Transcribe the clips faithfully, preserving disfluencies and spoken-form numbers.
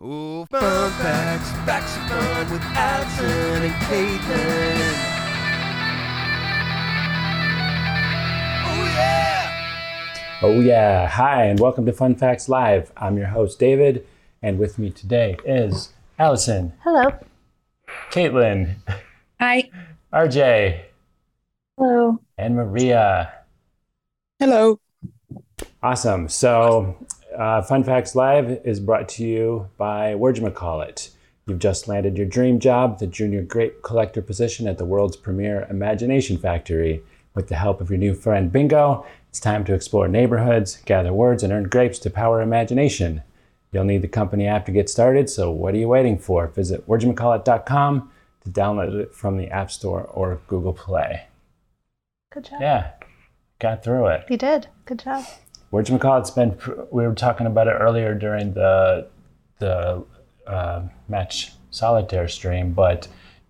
Ooh, fun facts, facts of fun with Allison and Caitlin. Oh yeah! Oh yeah, hi and welcome to Fun Facts Live. I'm your host David and with me today is Allison. Hello. Caitlin. Hi. R J. Hello. And Maria. Hello. Awesome, so Uh, Fun Facts Live is brought to you by Wordjimacallit. You've just landed your dream job, the junior grape collector position at the world's premier imagination factory. With the help of your new friend Bingo, it's time to explore neighborhoods, gather words, and earn grapes to power imagination. You'll need the company app to get started, so what are you waiting for? Visit wordjimacallit dot com to download it from the App Store or Google Play. Good job. Yeah, got through it. You did. Good job. Wordjimacallit's been, we were talking about it earlier during the the uh, Match Solitaire stream, but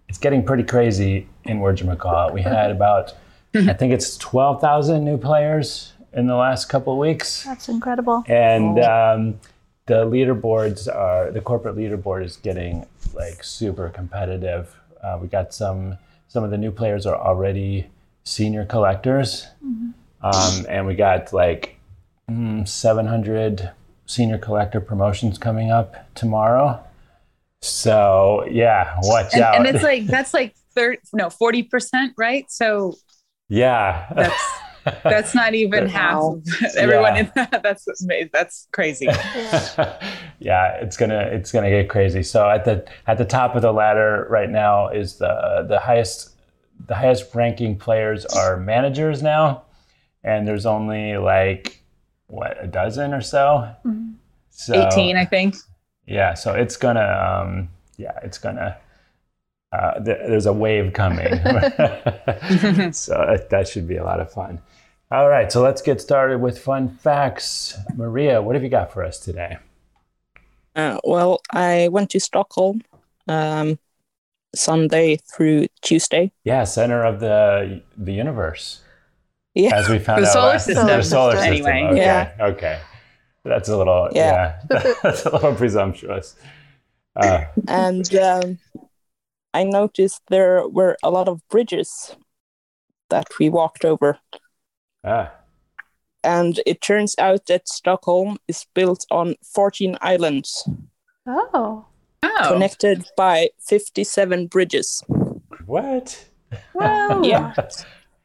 it's getting pretty crazy in Wordjimacallit. We had about, I think it's twelve thousand new players in the last couple of weeks. That's incredible. And um, the leaderboards are, the corporate leaderboard is getting like super competitive. Uh, we got some, some of the new players are already senior collectors. Mm-hmm. Um, and we got like, seven hundred senior collector promotions coming up tomorrow. So yeah, watch and, out. And it's like, that's like thirty, no, forty percent, right? So yeah, that's, that's not even half of everyone yeah. in that. That's what's made. That's crazy. Yeah. yeah, it's gonna, it's gonna get crazy. So at the, at the top of the ladder right now is the, the highest, the highest ranking players are managers now. And there's only like, what, a dozen or so? Mm-hmm. So eighteen, I think. Yeah, so it's gonna, um, yeah, it's gonna, uh, th- there's a wave coming. So that should be a lot of fun. All right, so let's get started with fun facts. Maria, what have you got for us today? Uh, well, I went to Stockholm um, Sunday through Tuesday. Yeah, center of the the universe. Yeah. As we found the out solar last system. The solar system. Anyway, okay. Yeah. Okay. That's a little, yeah. yeah. That's a little presumptuous. Uh. And um, I noticed there were a lot of bridges that we walked over. Ah. And it turns out that Stockholm is built on fourteen islands. Oh. Oh. Connected by fifty-seven bridges. What? Wow. Yeah.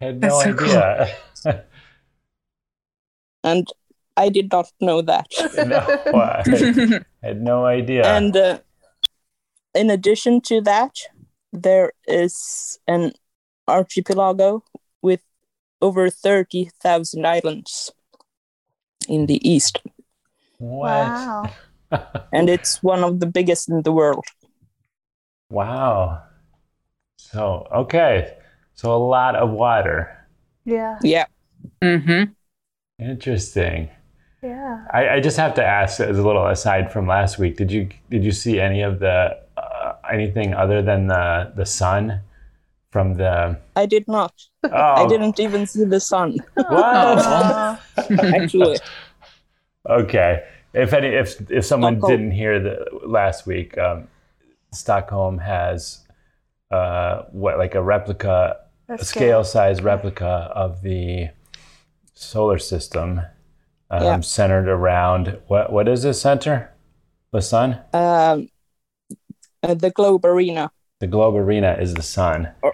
I had no That's idea. So cool. And I did not know that. No, I had, had no idea. And uh, in addition to that, there is an archipelago with over thirty thousand islands in the east. What? Wow. And it's one of the biggest in the world. Wow. So, okay. So a lot of water. Yeah. Yeah. Mm-hmm. Interesting. Yeah. I, I just have to ask, as a little aside from last week, did you did you see any of the uh, anything other than the the sun from the? I did not. Oh. I didn't even see the sun. Wow. Actually. Okay. If any, if if someone Stockholm. didn't hear the last week, um, Stockholm has uh, what like a replica. A scale size replica of the solar system um, yeah. centered around what what is this center? The sun? Um, uh, the Globe Arena. The Globe Arena is the sun. Or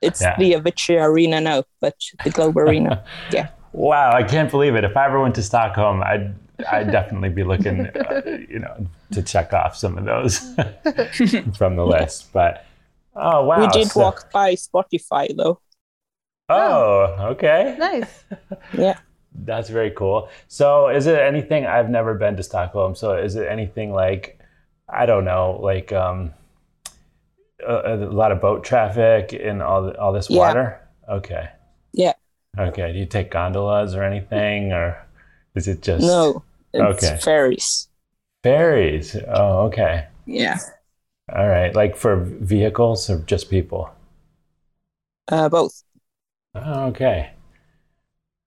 it's yeah. the Avicii Arena now, but the Globe Arena. Yeah. Wow, I can't believe it. If I ever went to Stockholm, I'd I'd definitely be looking, uh, you know, to check off some of those from the list, but. Oh, wow. We did so, walk by Spotify, though. Oh, okay. Nice. Yeah. That's very cool. So is it anything, I've never been to Stockholm, so is it anything like, I don't know, like um, a, a lot of boat traffic and all the, all this yeah. water? Okay. Yeah. Okay. Do you take gondolas or anything, or is it just? No, it's okay. ferries. Ferries. Oh, okay. Yeah. All right, like for vehicles or just people? Uh, both. Oh, okay.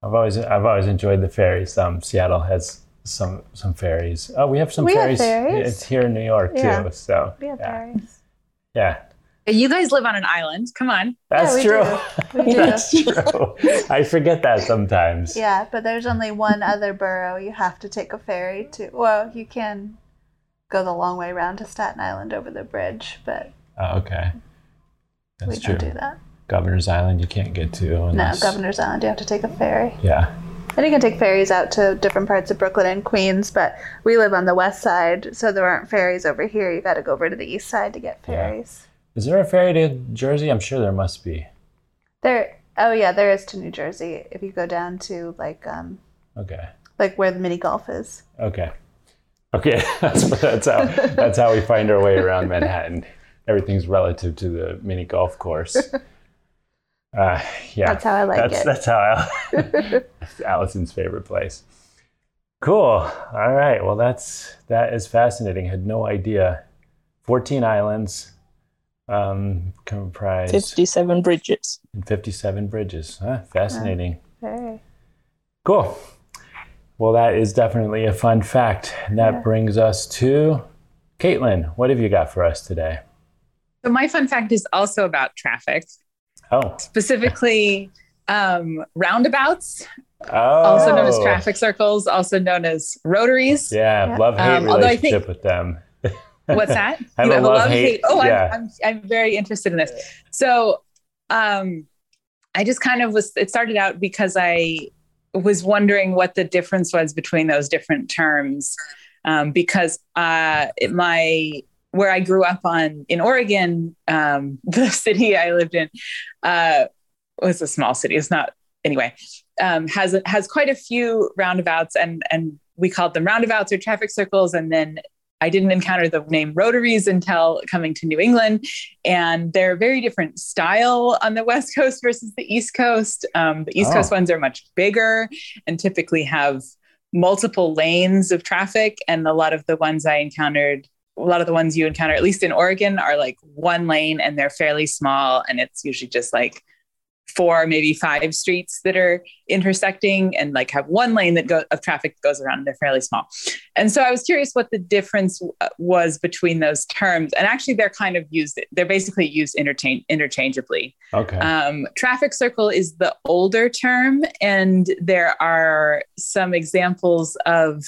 I've always I've always enjoyed the ferries. Um, Seattle has some some ferries. Oh, we have some we ferries. Have ferries. It's here in New York yeah. too. So we have yeah. ferries. Yeah. You guys live on an island. Come on. That's yeah, we true. Do. We do. That's true. I forget that sometimes. Yeah, but there's only one other borough you have to take a ferry to. Well, you can go the long way around to Staten Island over the bridge, but oh, okay. That's we true. We don't do that. Governor's Island you can't get to. Unless... No, Governor's Island you have to take a ferry. Yeah. And you can take ferries out to different parts of Brooklyn and Queens, but we live on the west side, so there aren't ferries over here. You got to go over to the east side to get ferries. Yeah. Is there a ferry to Jersey? I'm sure there must be. There. Oh, yeah, there is to New Jersey. If you go down to, like, um, okay, like where the mini golf is. Okay. Okay. that's that's how that's how we find our way around Manhattan. Everything's relative to the mini golf course. Uh, yeah. That's how I like that's, it. That's how I that's Allison's favorite place. Cool. All right. Well, that's that is fascinating. I had no idea. fourteen islands. Um, comprised fifty-seven bridges. And fifty-seven bridges. Huh? Fascinating. Okay. Cool. Well, that is definitely a fun fact. And that yeah. brings us to Caitlin. What have you got for us today? So my fun fact is also about traffic. Oh. Specifically, um, roundabouts. Oh. Also known as traffic circles. Also known as rotaries. Yeah, yeah. love-hate um, relationship think- with them. What's that? I you have a love, love hate. hate. Oh, yeah. I'm, I'm I'm very interested in this. So, um, I just kind of was. It started out because I was wondering what the difference was between those different terms, um, because uh, it, my where I grew up on in Oregon, um, the city I lived in uh, was a small city. It's not anyway. Um, has has quite a few roundabouts, and and we called them roundabouts or traffic circles, and then. I didn't encounter the name rotaries until coming to New England, and they're a very different style on the West Coast versus the East Coast. Um, the East oh. Coast ones are much bigger and typically have multiple lanes of traffic. And a lot of the ones I encountered, a lot of the ones you encounter, at least in Oregon, are like one lane and they're fairly small. And it's usually just like four, maybe five streets that are intersecting and like have one lane that go of traffic that goes around and they're fairly small. And so I was curious what the difference was between those terms. And actually they're kind of used, they're basically used interchange interchangeably. Okay. Um, traffic circle is the older term, and there are some examples of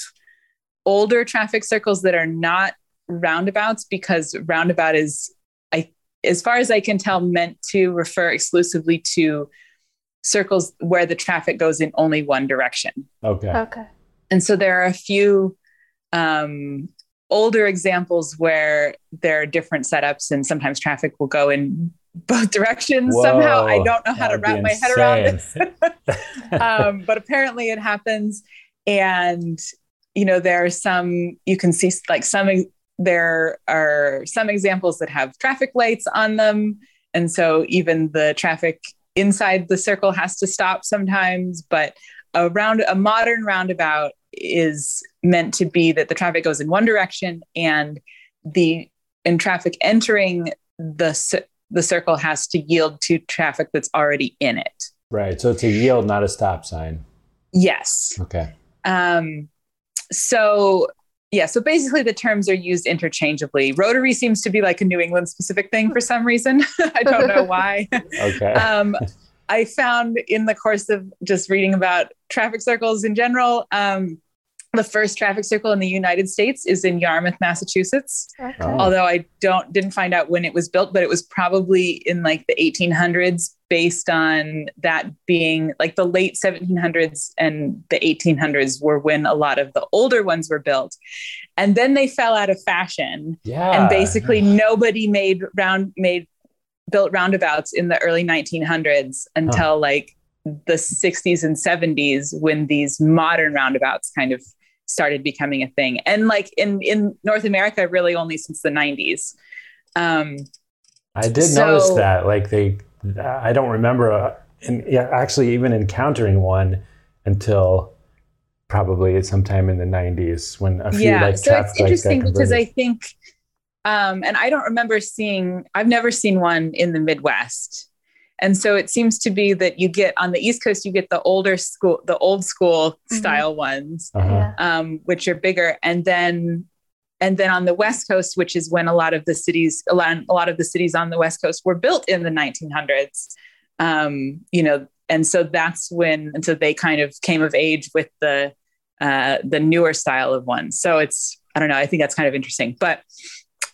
older traffic circles that are not roundabouts, because roundabout is, as far as I can tell, meant to refer exclusively to circles where the traffic goes in only one direction. Okay. Okay. And so there are a few um, older examples where there are different setups, and sometimes traffic will go in both directions. Whoa, somehow. I don't know how to wrap my head around this. um, but apparently it happens. And, you know, there are some, you can see like some There are some examples that have traffic lights on them. And so even the traffic inside the circle has to stop sometimes, but a round, a modern roundabout is meant to be that the traffic goes in one direction, and the and traffic entering the, the circle has to yield to traffic that's already in it. Right. So it's a yield, not a stop sign. Yes. Okay. Um, so... Yeah, so basically the terms are used interchangeably. Rotary seems to be like a New England specific thing for some reason. I don't know why. Okay. Um, I found in the course of just reading about traffic circles in general, um, the first traffic circle in the United States is in Yarmouth, Massachusetts. Okay. Oh. Although I don't didn't find out when it was built, but it was probably in like the eighteen hundreds, based on that being like the late seventeen hundreds and the eighteen hundreds were when a lot of the older ones were built. And then they fell out of fashion. Yeah. And basically nobody made round made built roundabouts in the early nineteen hundreds until huh. like the sixties and seventies, when these modern roundabouts kind of started becoming a thing. And like in, in North America, really only since the nineties. Um, I did so, notice that, like they, I don't remember uh, in, yeah, actually even encountering one until probably sometime in the nineties, when a few yeah, like so traffic lights got converted. It's interesting because I think, um, and I don't remember seeing, I've never seen one in the Midwest. And so it seems to be that you get on the East Coast, you get the older school, the old school mm-hmm. style ones, uh-huh. um, which are bigger. And then, and then on the West Coast, which is when a lot of the cities, a lot, a lot of the cities on the West Coast were built in the nineteen hundreds, um, you know, and so that's when, and so they kind of came of age with the, uh, the newer style of ones. So it's, I don't know. I think that's kind of interesting, but,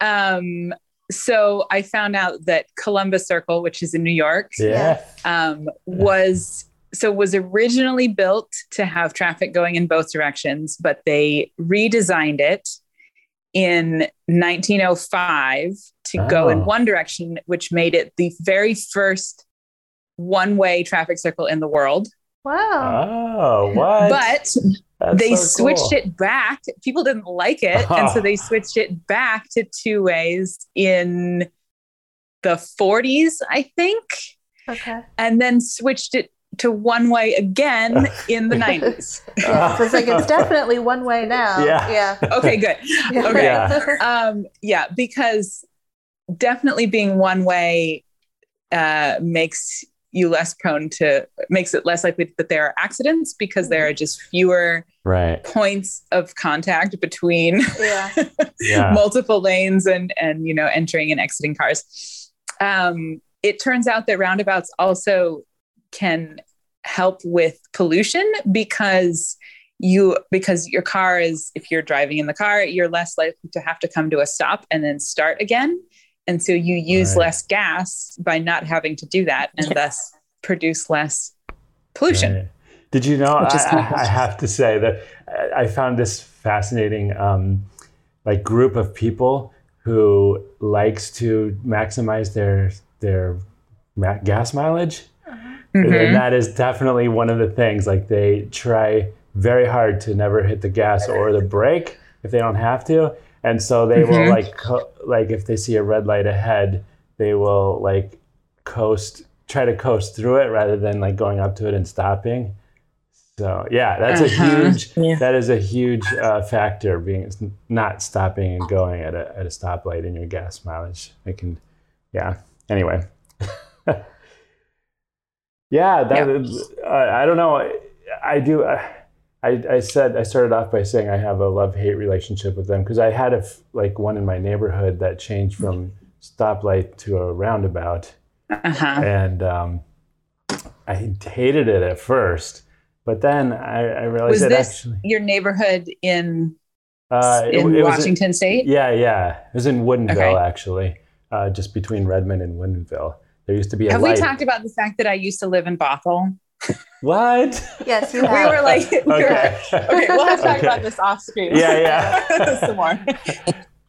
um, so I found out that Columbus Circle, which is in New York, yeah. um, was so was originally built to have traffic going in both directions, but they redesigned it in nineteen oh five to oh. go in one direction, which made it the very first one-way traffic circle in the world. Wow. Oh, what? But That's they so cool. switched it back. People didn't like it. Oh. And so they switched it back to two ways in the forties, I think. Okay. And then switched it to one way again in the nineties. Yeah, so it's like, it's definitely one way now. Yeah. yeah. Okay, good. Yeah. Okay. Yeah. Um, yeah, because definitely being one way uh, makes you less prone to makes it less likely that there are accidents because there are just fewer right. points of contact between yeah. yeah. multiple lanes and, and, you know, entering and exiting cars. Um, it turns out that roundabouts also can help with pollution because you, because your car is, if you're driving in the car, you're less likely to have to come to a stop and then start again. And so you use right. less gas by not having to do that and thus produce less pollution. Right. Did you know, I, I, I have to say that I found this fascinating um, like group of people who likes to maximize their their gas mileage. Mm-hmm. And that is definitely one of the things, like they try very hard to never hit the gas or the brake if they don't have to. And so they mm-hmm. will like, co- like if they see a red light ahead, they will like coast, try to coast through it rather than like going up to it and stopping. So yeah, that's uh-huh. a huge, yeah. that is a huge uh, factor, being not stopping and going at a, at a stoplight in your gas mileage. I can, yeah. Anyway. yeah. That yep. is, uh, I don't know. I do. Uh, I, I said I started off by saying I have a love-hate relationship with them because I had a f- like one in my neighborhood that changed from stoplight to a roundabout, uh-huh. and um, I hated it at first. But then I, I realized was that this actually your neighborhood in uh, it, in it Washington in, State. Yeah, yeah, it was in Woodinville okay. actually, uh, just between Redmond and Woodinville. There used to be a have light. We talked about the fact that I used to live in Bothell? What? Yes, we, we were like, we okay. Were, okay, we'll have to talk okay. about this off screen. Yeah, yeah. Some more.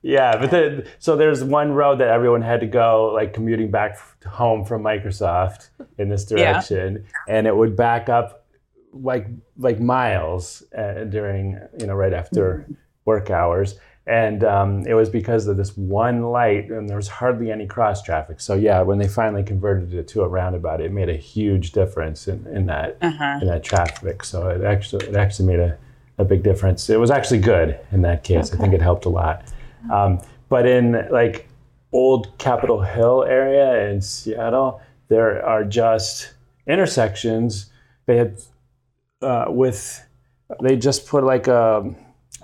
Yeah, but then, so there's one road that everyone had to go, like commuting back home from Microsoft in this direction, yeah. and it would back up like like miles uh, during, you know, right after mm-hmm. work hours. And um, it was because of this one light, and there was hardly any cross traffic. So yeah, when they finally converted it to a roundabout, it made a huge difference in, in that uh-huh. in that traffic. So it actually it actually made a, a big difference. It was actually good in that case. Okay. I think it helped a lot. Um, but in like old Capitol Hill area in Seattle, there are just intersections. They had uh, with they just put like a.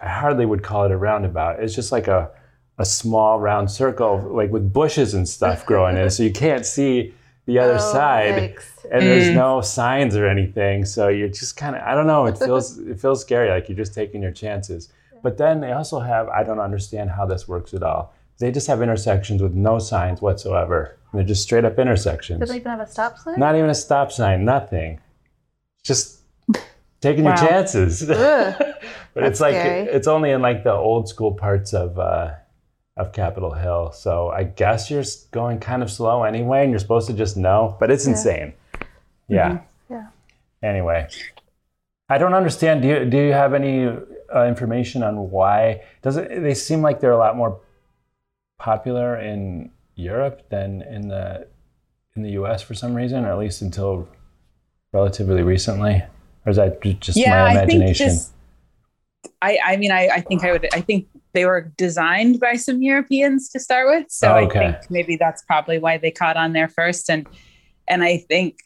I hardly would call it a roundabout. It's just like a, a small round circle, like with bushes and stuff growing in it. So you can't see the other oh, side yikes. And mm. there's no signs or anything. So you're just kind of, I don't know, it feels it feels scary. Like you're just taking your chances. But then they also have, I don't understand how this works at all. They just have intersections with no signs whatsoever. And they're just straight up intersections. They don't even have a stop sign? Not even a stop sign, nothing. Just taking wow. your chances. But that's it's like scary. It's only in like the old school parts of uh, of Capitol Hill. So I guess you're going kind of slow anyway, and you're supposed to just know. But it's yeah. insane. Yeah. Mm-hmm. Yeah. Anyway, I don't understand. Do you do you have any uh, information on why does it? They seem like they're a lot more popular in Europe than in the in the U S for some reason, or at least until relatively recently. Or is that just yeah, my imagination? I think just- I, I mean, I, I think I would. I think they were designed by some Europeans to start with, so oh, okay. I think maybe that's probably why they caught on there first. And And I think,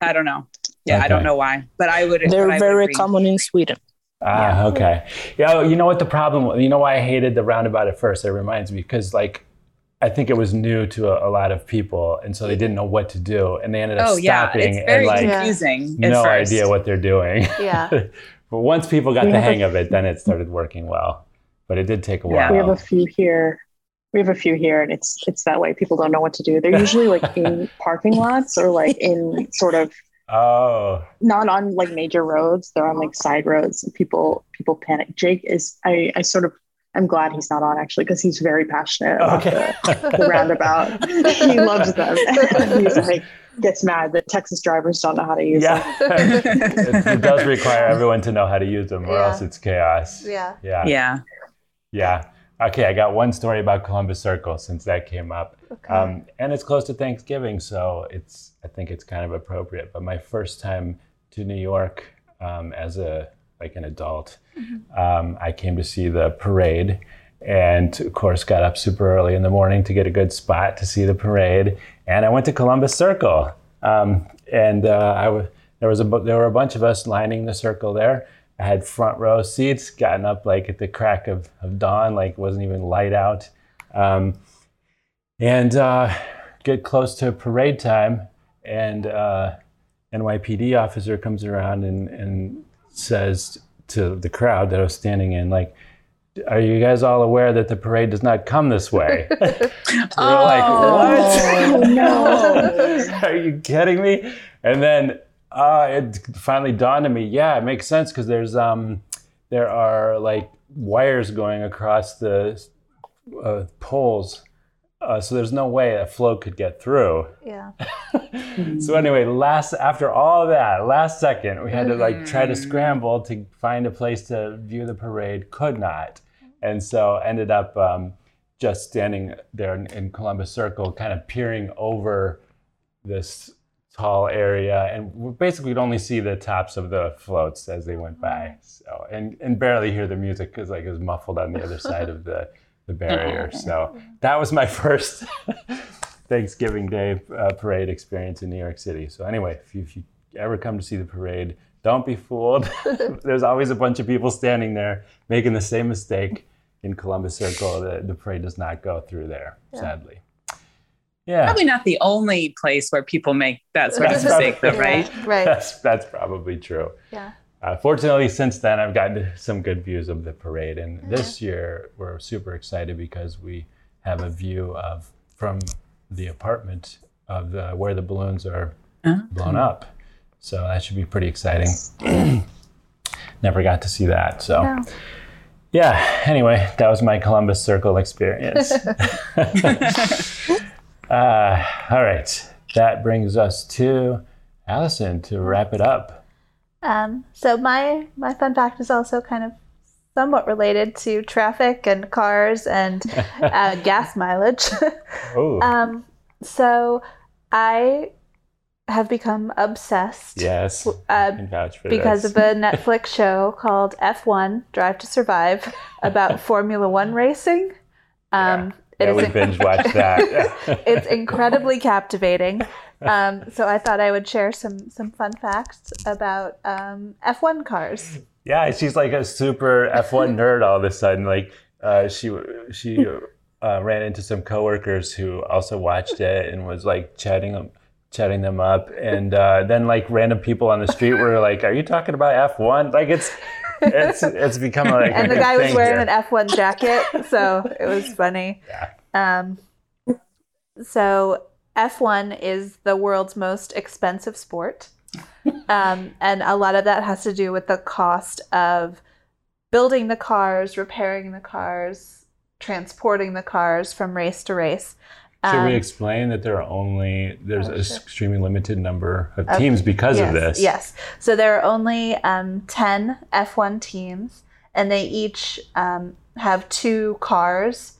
I don't know. Yeah, okay. I don't know why, but I would. They're I very would common in Sweden. Ah, yeah. Okay. Yeah, you know what the problem was? You know why I hated the roundabout at first? It reminds me, because like, I think it was new to a, a lot of people, and so they didn't know what to do, and they ended up oh, stopping yeah. and like confusing no first. idea what they're doing. Yeah. But once people got we the hang a, of it, then it started working well. But it did take a while. We have a few here. We have a few here, and it's it's that way. People don't know what to do. They're usually like in parking lots or like in sort of oh not on like major roads. They're on like side roads, and people people panic. Jake is I I sort of. I'm glad he's not on, actually, because he's very passionate about okay. the, the roundabout. He loves them. He's like, gets mad that Texas drivers don't know how to use yeah. them. it, it does require everyone to know how to use them, or yeah. else it's chaos. Yeah. Yeah. Yeah. Yeah. Okay, I got one story about Columbus Circle, since that came up. Okay. Um, and it's close to Thanksgiving, so it's I think it's kind of appropriate. But my first time to New York um, as a like an adult, mm-hmm. um, I came to see the parade, and of course got up super early in the morning to get a good spot to see the parade. And I went to Columbus Circle, um, and uh, I w- there was a bu- there were a bunch of us lining the circle there. I had front row seats, gotten up like at the crack of, of dawn, like wasn't even light out, um, and uh, get close to parade time, and uh, N Y P D officer comes around and and. says to the crowd that I was standing in, like, are you guys all aware that the parade does not come this way? We're oh, like, what? No. Are you kidding me? And then uh, it finally dawned on me, yeah, it makes sense, because there's um, there are like wires going across the uh, poles. Uh, so there's no way a float could get through. Yeah. So anyway, last after all that, last second, we had to like try to scramble to find a place to view the parade. Could not, and so ended up um, just standing there in, in Columbus Circle, kind of peering over this tall area, and we basically would only see the tops of the floats as they went by. So and and barely hear the music because like it was muffled on the other side of the. the barrier. So that was my first Thanksgiving Day uh, parade experience in New York City. So anyway, if you, if you ever come to see the parade, don't be fooled. There's always a bunch of people standing there making the same mistake in Columbus Circle. The, the parade does not go through there, yeah. sadly. Yeah. Probably not the only place where people make that sort that's of mistake, though, right? Yeah, right. That's, that's probably true. Yeah. Uh, fortunately, since then, I've gotten some good views of the parade. And mm-hmm. this year, we're super excited because we have a view of from the apartment of the, where the balloons are uh-huh. blown up. So that should be pretty exciting. Never got to see that. So, no. yeah. Anyway, that was my Columbus Circle experience. uh, all right. That brings us to Allison to wrap it up. Um, so my, my fun fact is also kind of somewhat related to traffic and cars and uh, gas mileage. oh. um, so I have become obsessed yes, uh, because this. of a Netflix show called F one, Drive to Survive, about Formula One racing. Um, yeah, yeah we binge-watched that. It's incredibly captivating. Um, so I thought I would share some some fun facts about um, F one cars. Yeah, she's like a super F one nerd all of a sudden. Like uh, she she uh, ran into some coworkers who also watched it and was like chatting them chatting them up, and uh, then like random people on the street were like, "Are you talking about F one?" Like it's it's it's become like. And a the guy was wearing here. an F one jacket, so it was funny. Yeah. Um, so. F one is the world's most expensive sport, um, and a lot of that has to do with the cost of building the cars, repairing the cars, transporting the cars from race to race. Um, Should we explain that there are only, there's an extremely limited number of teams because yes, of this? Yes. So there are only um, ten F one teams, and they each um, have two cars.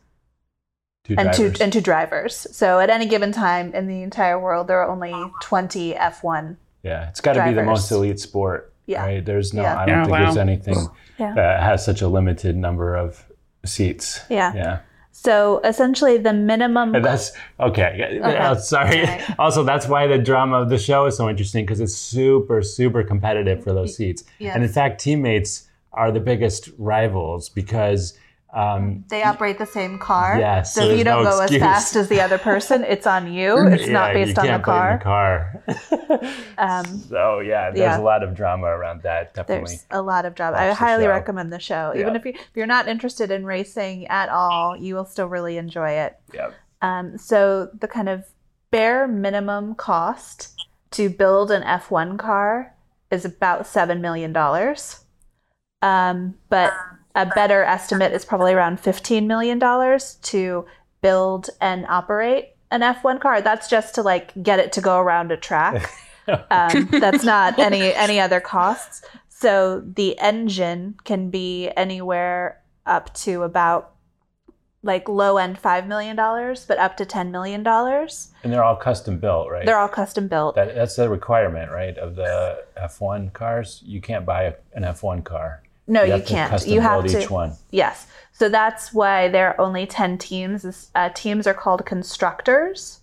Two and two and two drivers. So at any given time in the entire world, there are only twenty F one. Yeah, it's got to be the most elite sport. Yeah, right? There's no. Yeah. I don't yeah, think wow. there's anything yeah. that has such a limited number of seats. Yeah. Yeah. So essentially the minimum... And that's, okay. okay. Oh, sorry. Okay. Also, that's why the drama of the show is so interesting, because it's super, super competitive for those seats. Yes. And in fact, teammates are the biggest rivals because... Um, they operate the same car. Yes. So, so if you don't no go excuse. as fast as the other person, it's on you. It's yeah, not based on the car. You can't blame the car. um, so yeah, there's yeah. a lot of drama around that. Definitely. There's a lot of drama. Watch I highly recommend the show. Even yeah. if, you, if you're not interested in racing at all, you will still really enjoy it. Yeah. Um, so the kind of bare minimum cost to build an F one car is about seven million dollars. Um, but... A better estimate is probably around fifteen million dollars to build and operate an F one car. That's just to like get it to go around a track. Um, that's not any any other costs. So the engine can be anywhere up to about like low end five million dollars, but up to ten million dollars. And they're all custom built, right? They're all custom built. That, that's the requirement, right, of the F one cars? You can't buy an F one car. No, you, you can't. You have to. Each one. Yes. So that's why there are only ten teams. Uh, teams are called constructors.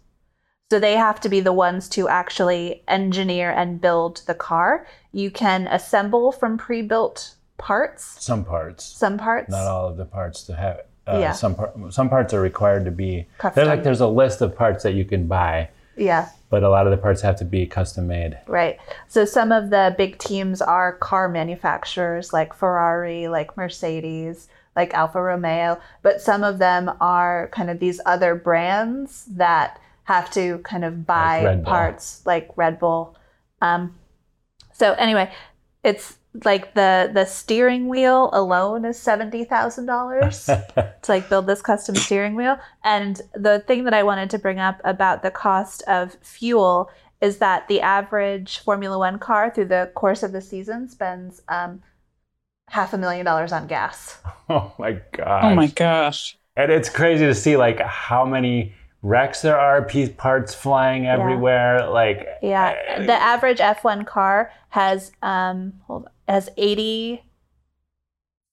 So they have to be the ones to actually engineer and build the car. You can assemble from pre-built parts. Some parts. Some parts. Not all of the parts to have. Uh, yeah. Some par- some parts are required to be. Custom. Like there's a list of parts that you can buy. Yeah. But a lot of the parts have to be custom made. Right. So some of the big teams are car manufacturers like Ferrari, like Mercedes, like Alfa Romeo. But some of them are kind of these other brands that have to kind of buy like parts like Red Bull. Um, so anyway, it's like the, the steering wheel alone is seventy thousand dollars to like build this custom steering wheel. And the thing that I wanted to bring up about the cost of fuel is that the average Formula One car through the course of the season spends um, half a million dollars on gas. Oh my gosh. Oh my gosh. And it's crazy to see like how many wrecks there are, piece parts flying everywhere. Yeah. Like yeah, I, the average F one car has um hold on, has eighty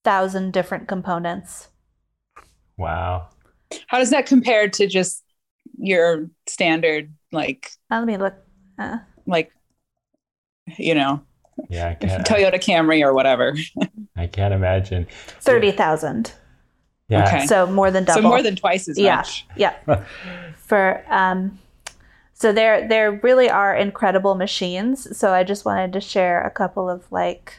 thousand different components. Wow, how does that compare to just your standard like? Let me look. Uh, like, you know, yeah, I can't, Toyota Camry or whatever. I can't imagine thirty thousand. Yeah. Okay. So more than double. So more than twice as much. Yeah. Yeah. For um, so there there really are incredible machines. So I just wanted to share a couple of like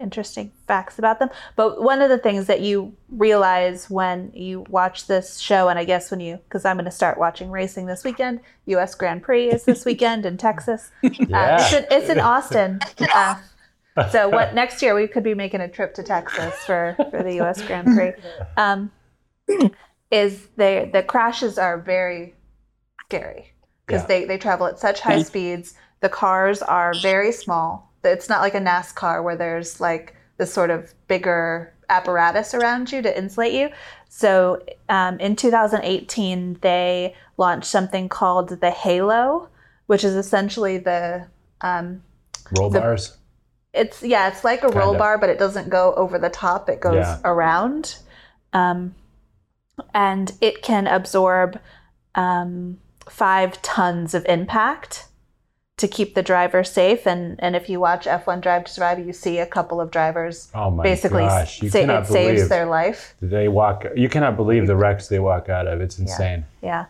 interesting facts about them. But one of the things that you realize when you watch this show, and I guess when you, because I'm going to start watching racing this weekend. U S Grand Prix is this weekend in Texas. Yeah. Uh, it's, in, it's in Austin. Uh, So what next year we could be making a trip to Texas for, for the U S Grand Prix. Um, is they the crashes are very scary because yeah. they, they travel at such high speeds. The cars are very small. It's not like a NASCAR where there's like this sort of bigger apparatus around you to insulate you. So um, in two thousand eighteen they launched something called the Halo, which is essentially the um, roll the, bars. It's yeah, it's like a roll Kinda. bar, but it doesn't go over the top. It goes yeah. around, um, and it can absorb um, five tons of impact to keep the driver safe. And, and if you watch F one Drive to Survive, you see a couple of drivers oh my basically gosh. You sa- cannot it believe saves their life. They walk. You cannot believe the wrecks they walk out of. It's insane. Yeah.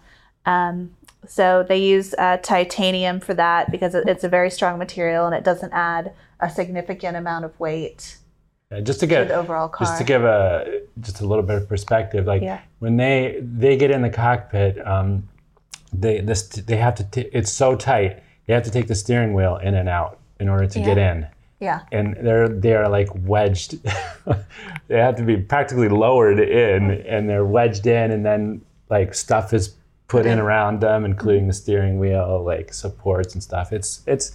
yeah. Um, so they use uh, titanium for that because it's a very strong material and it doesn't add a significant amount of weight. Yeah, just to get to the overall car. Just to give a just a little bit of perspective, like yeah. when they they get in the cockpit, um, they this they have to t- it's so tight they have to take the steering wheel in and out in order to yeah. get in. Yeah. And they're they're like wedged. They have to be practically lowered in, and they're wedged in, and then like stuff is put in around them, including the steering wheel, like supports and stuff. It's it's.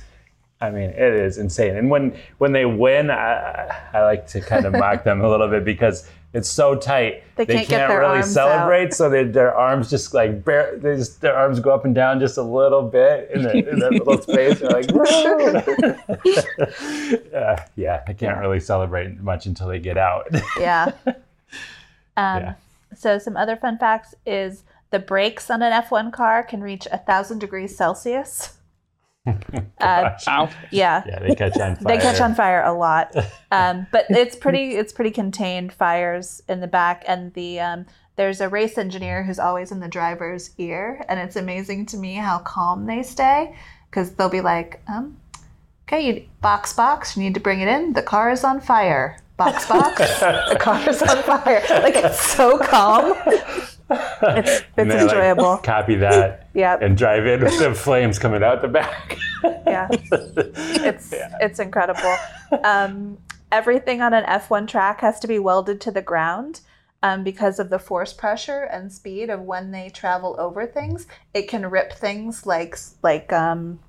I mean, it is insane. And when, when they win, I, I like to kind of mock them a little bit because it's so tight. They can't, they can't get their really arms celebrate. Out. So they, their arms just like, bare, they just, their arms go up and down just a little bit in, the, in that little space. They're like, whoa. uh, yeah, they can't really celebrate much until they get out. yeah. Um, yeah. So some other fun facts is the brakes on an F one car can reach one thousand degrees Celsius. uh, Ow. Yeah. Yeah, they catch on fire. They catch on fire a lot. Um, but it's pretty it's pretty contained fires in the back. And the um, there's a race engineer who's always in the driver's ear. And it's amazing to me how calm they stay, because they'll be like, um, okay, you box, box, you need to bring it in. The car is on fire. Box, box, the car is on fire. Like, it's so calm. It's, it's enjoyable. Like, copy that. Yep. And drive in with the flames coming out the back. Yeah. It's yeah. it's incredible. Um, everything on an F one track has to be welded to the ground um, because of the force, pressure, and speed of when they travel over things. It can rip things like like um,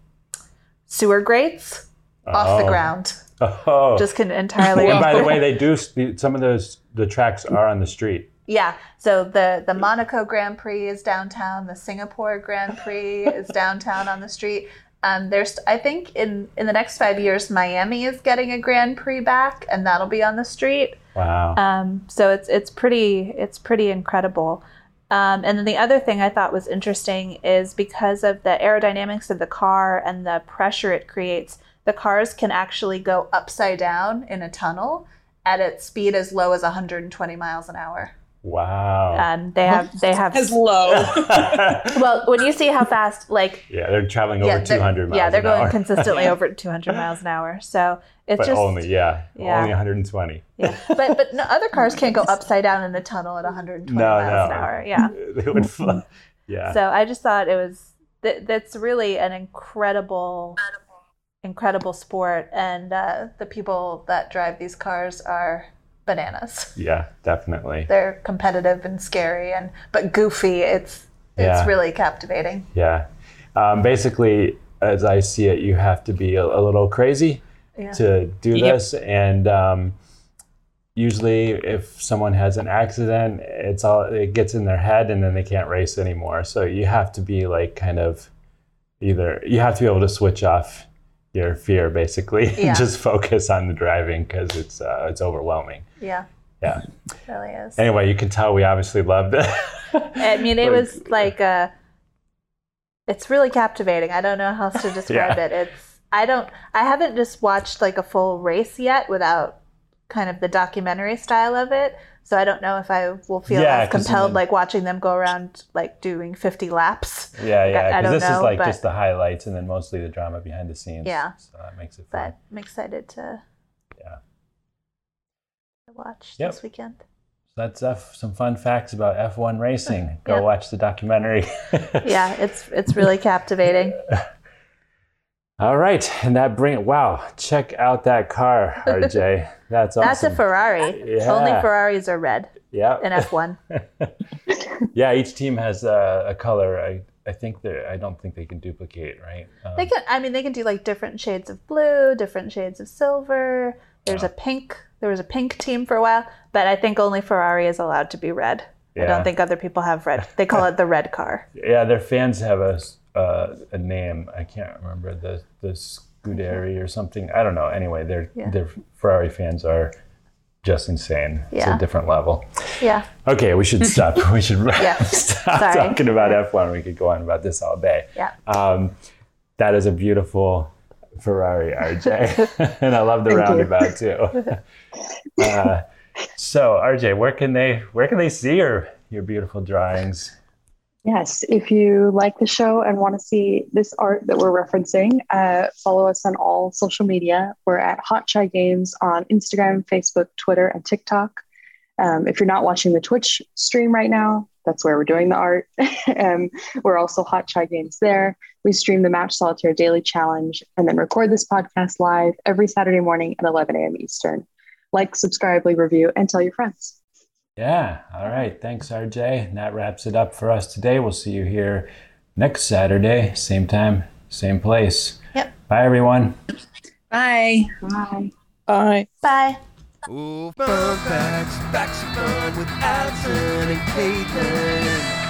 sewer grates oh. off the ground. Oh. Just can entirely. And by the way, they do. Some of those the tracks are on the street. Yeah, so the, the Monaco Grand Prix is downtown. The Singapore Grand Prix is downtown on the street. Um, there's, I think in, in the next five years, Miami is getting a Grand Prix back, and that'll be on the street. Wow. Um, so it's it's pretty it's pretty incredible. Um, and then the other thing I thought was interesting is because of the aerodynamics of the car and the pressure it creates, the cars can actually go upside down in a tunnel at a speed as low as one hundred twenty miles an hour. Wow. Um, they have, they have. As low. Well, when you see how fast, like. Yeah, they're traveling over yeah, they're, two hundred miles an hour. Yeah, they're going hour. consistently over two hundred miles an hour. So it's but just. But only, yeah, yeah. Only one hundred twenty. Yeah. But but no, other cars can't go upside down in the tunnel at one hundred twenty no, miles no. an hour. Yeah. They would fly. Yeah. So I just thought it was, th- that's really an incredible, incredible sport. And uh, the people that drive these cars are bananas. Yeah, definitely. They're competitive and scary, and but goofy. It's it's yeah. really captivating. Yeah. Um, basically, as I see it, you have to be a, a little crazy yeah. to do yep. this. And um, usually, if someone has an accident, it's all it gets in their head, and then they can't race anymore. So you have to be like kind of either you have to be able to switch off your fear, basically, and yeah. just focus on the driving because it's uh, it's overwhelming. Yeah. Yeah. It really is. Anyway, you can tell we obviously loved it. I mean, it was like, uh, it's really captivating. I don't know how else to describe yeah. it. It's, I don't, I haven't just watched like a full race yet without kind of the documentary style of it. So I don't know if I will feel yeah, as compelled, I mean, like watching them go around, like doing fifty laps. Yeah, yeah. Because this know, is like but, just the highlights, and then mostly the drama behind the scenes. Yeah. So that makes it fun. But I'm excited to. Yeah. To watch yep. this weekend. So that's F, some fun facts about F one racing. Go yep. watch the documentary. Yeah, it's it's really captivating. All right, and that bring wow! Check out that car, R J. That's awesome. That's a Ferrari. Yeah. Only Ferraris are red. Yeah. In F one. Yeah, each team has a, a color. I I think they I don't think they can duplicate, right? Um, they can. I mean, they can do like different shades of blue, different shades of silver. There's yeah. a pink. There was a pink team for a while, but I think only Ferrari is allowed to be red. Yeah. I don't think other people have red. They call it the red car. Yeah, their fans have a. Uh, a name. I can't remember the the Scuderi or something. I don't know. Anyway, their yeah. their Ferrari fans are just insane. Yeah. It's a different level. Yeah. Okay, we should stop. we should yeah. stop Sorry. talking about yeah. F one. We could go on about this all day. Yeah. Um, that is a beautiful Ferrari, R J, and I love the roundabout too. Uh, so, R J, where can they where can they see your your beautiful drawings? Yes, if you like the show and want to see this art that we're referencing, uh, follow us on all social media. We're at Hot Chai Games on Instagram, Facebook, Twitter, and TikTok. Um, if you're not watching the Twitch stream right now, that's where we're doing the art. um, we're also Hot Chai Games there. We stream the Match Solitaire Daily Challenge and then record this podcast live every Saturday morning at eleven a.m. Eastern. Like, subscribe, leave a review, and tell your friends. Yeah. All right. Thanks, R J. And that wraps it up for us today. We'll see you here next Saturday. Same time, same place. Yep. Bye, everyone. Bye. Bye. Bye. Bye. Ooh, fun facts. Facts are fun with Allison and Caitlin.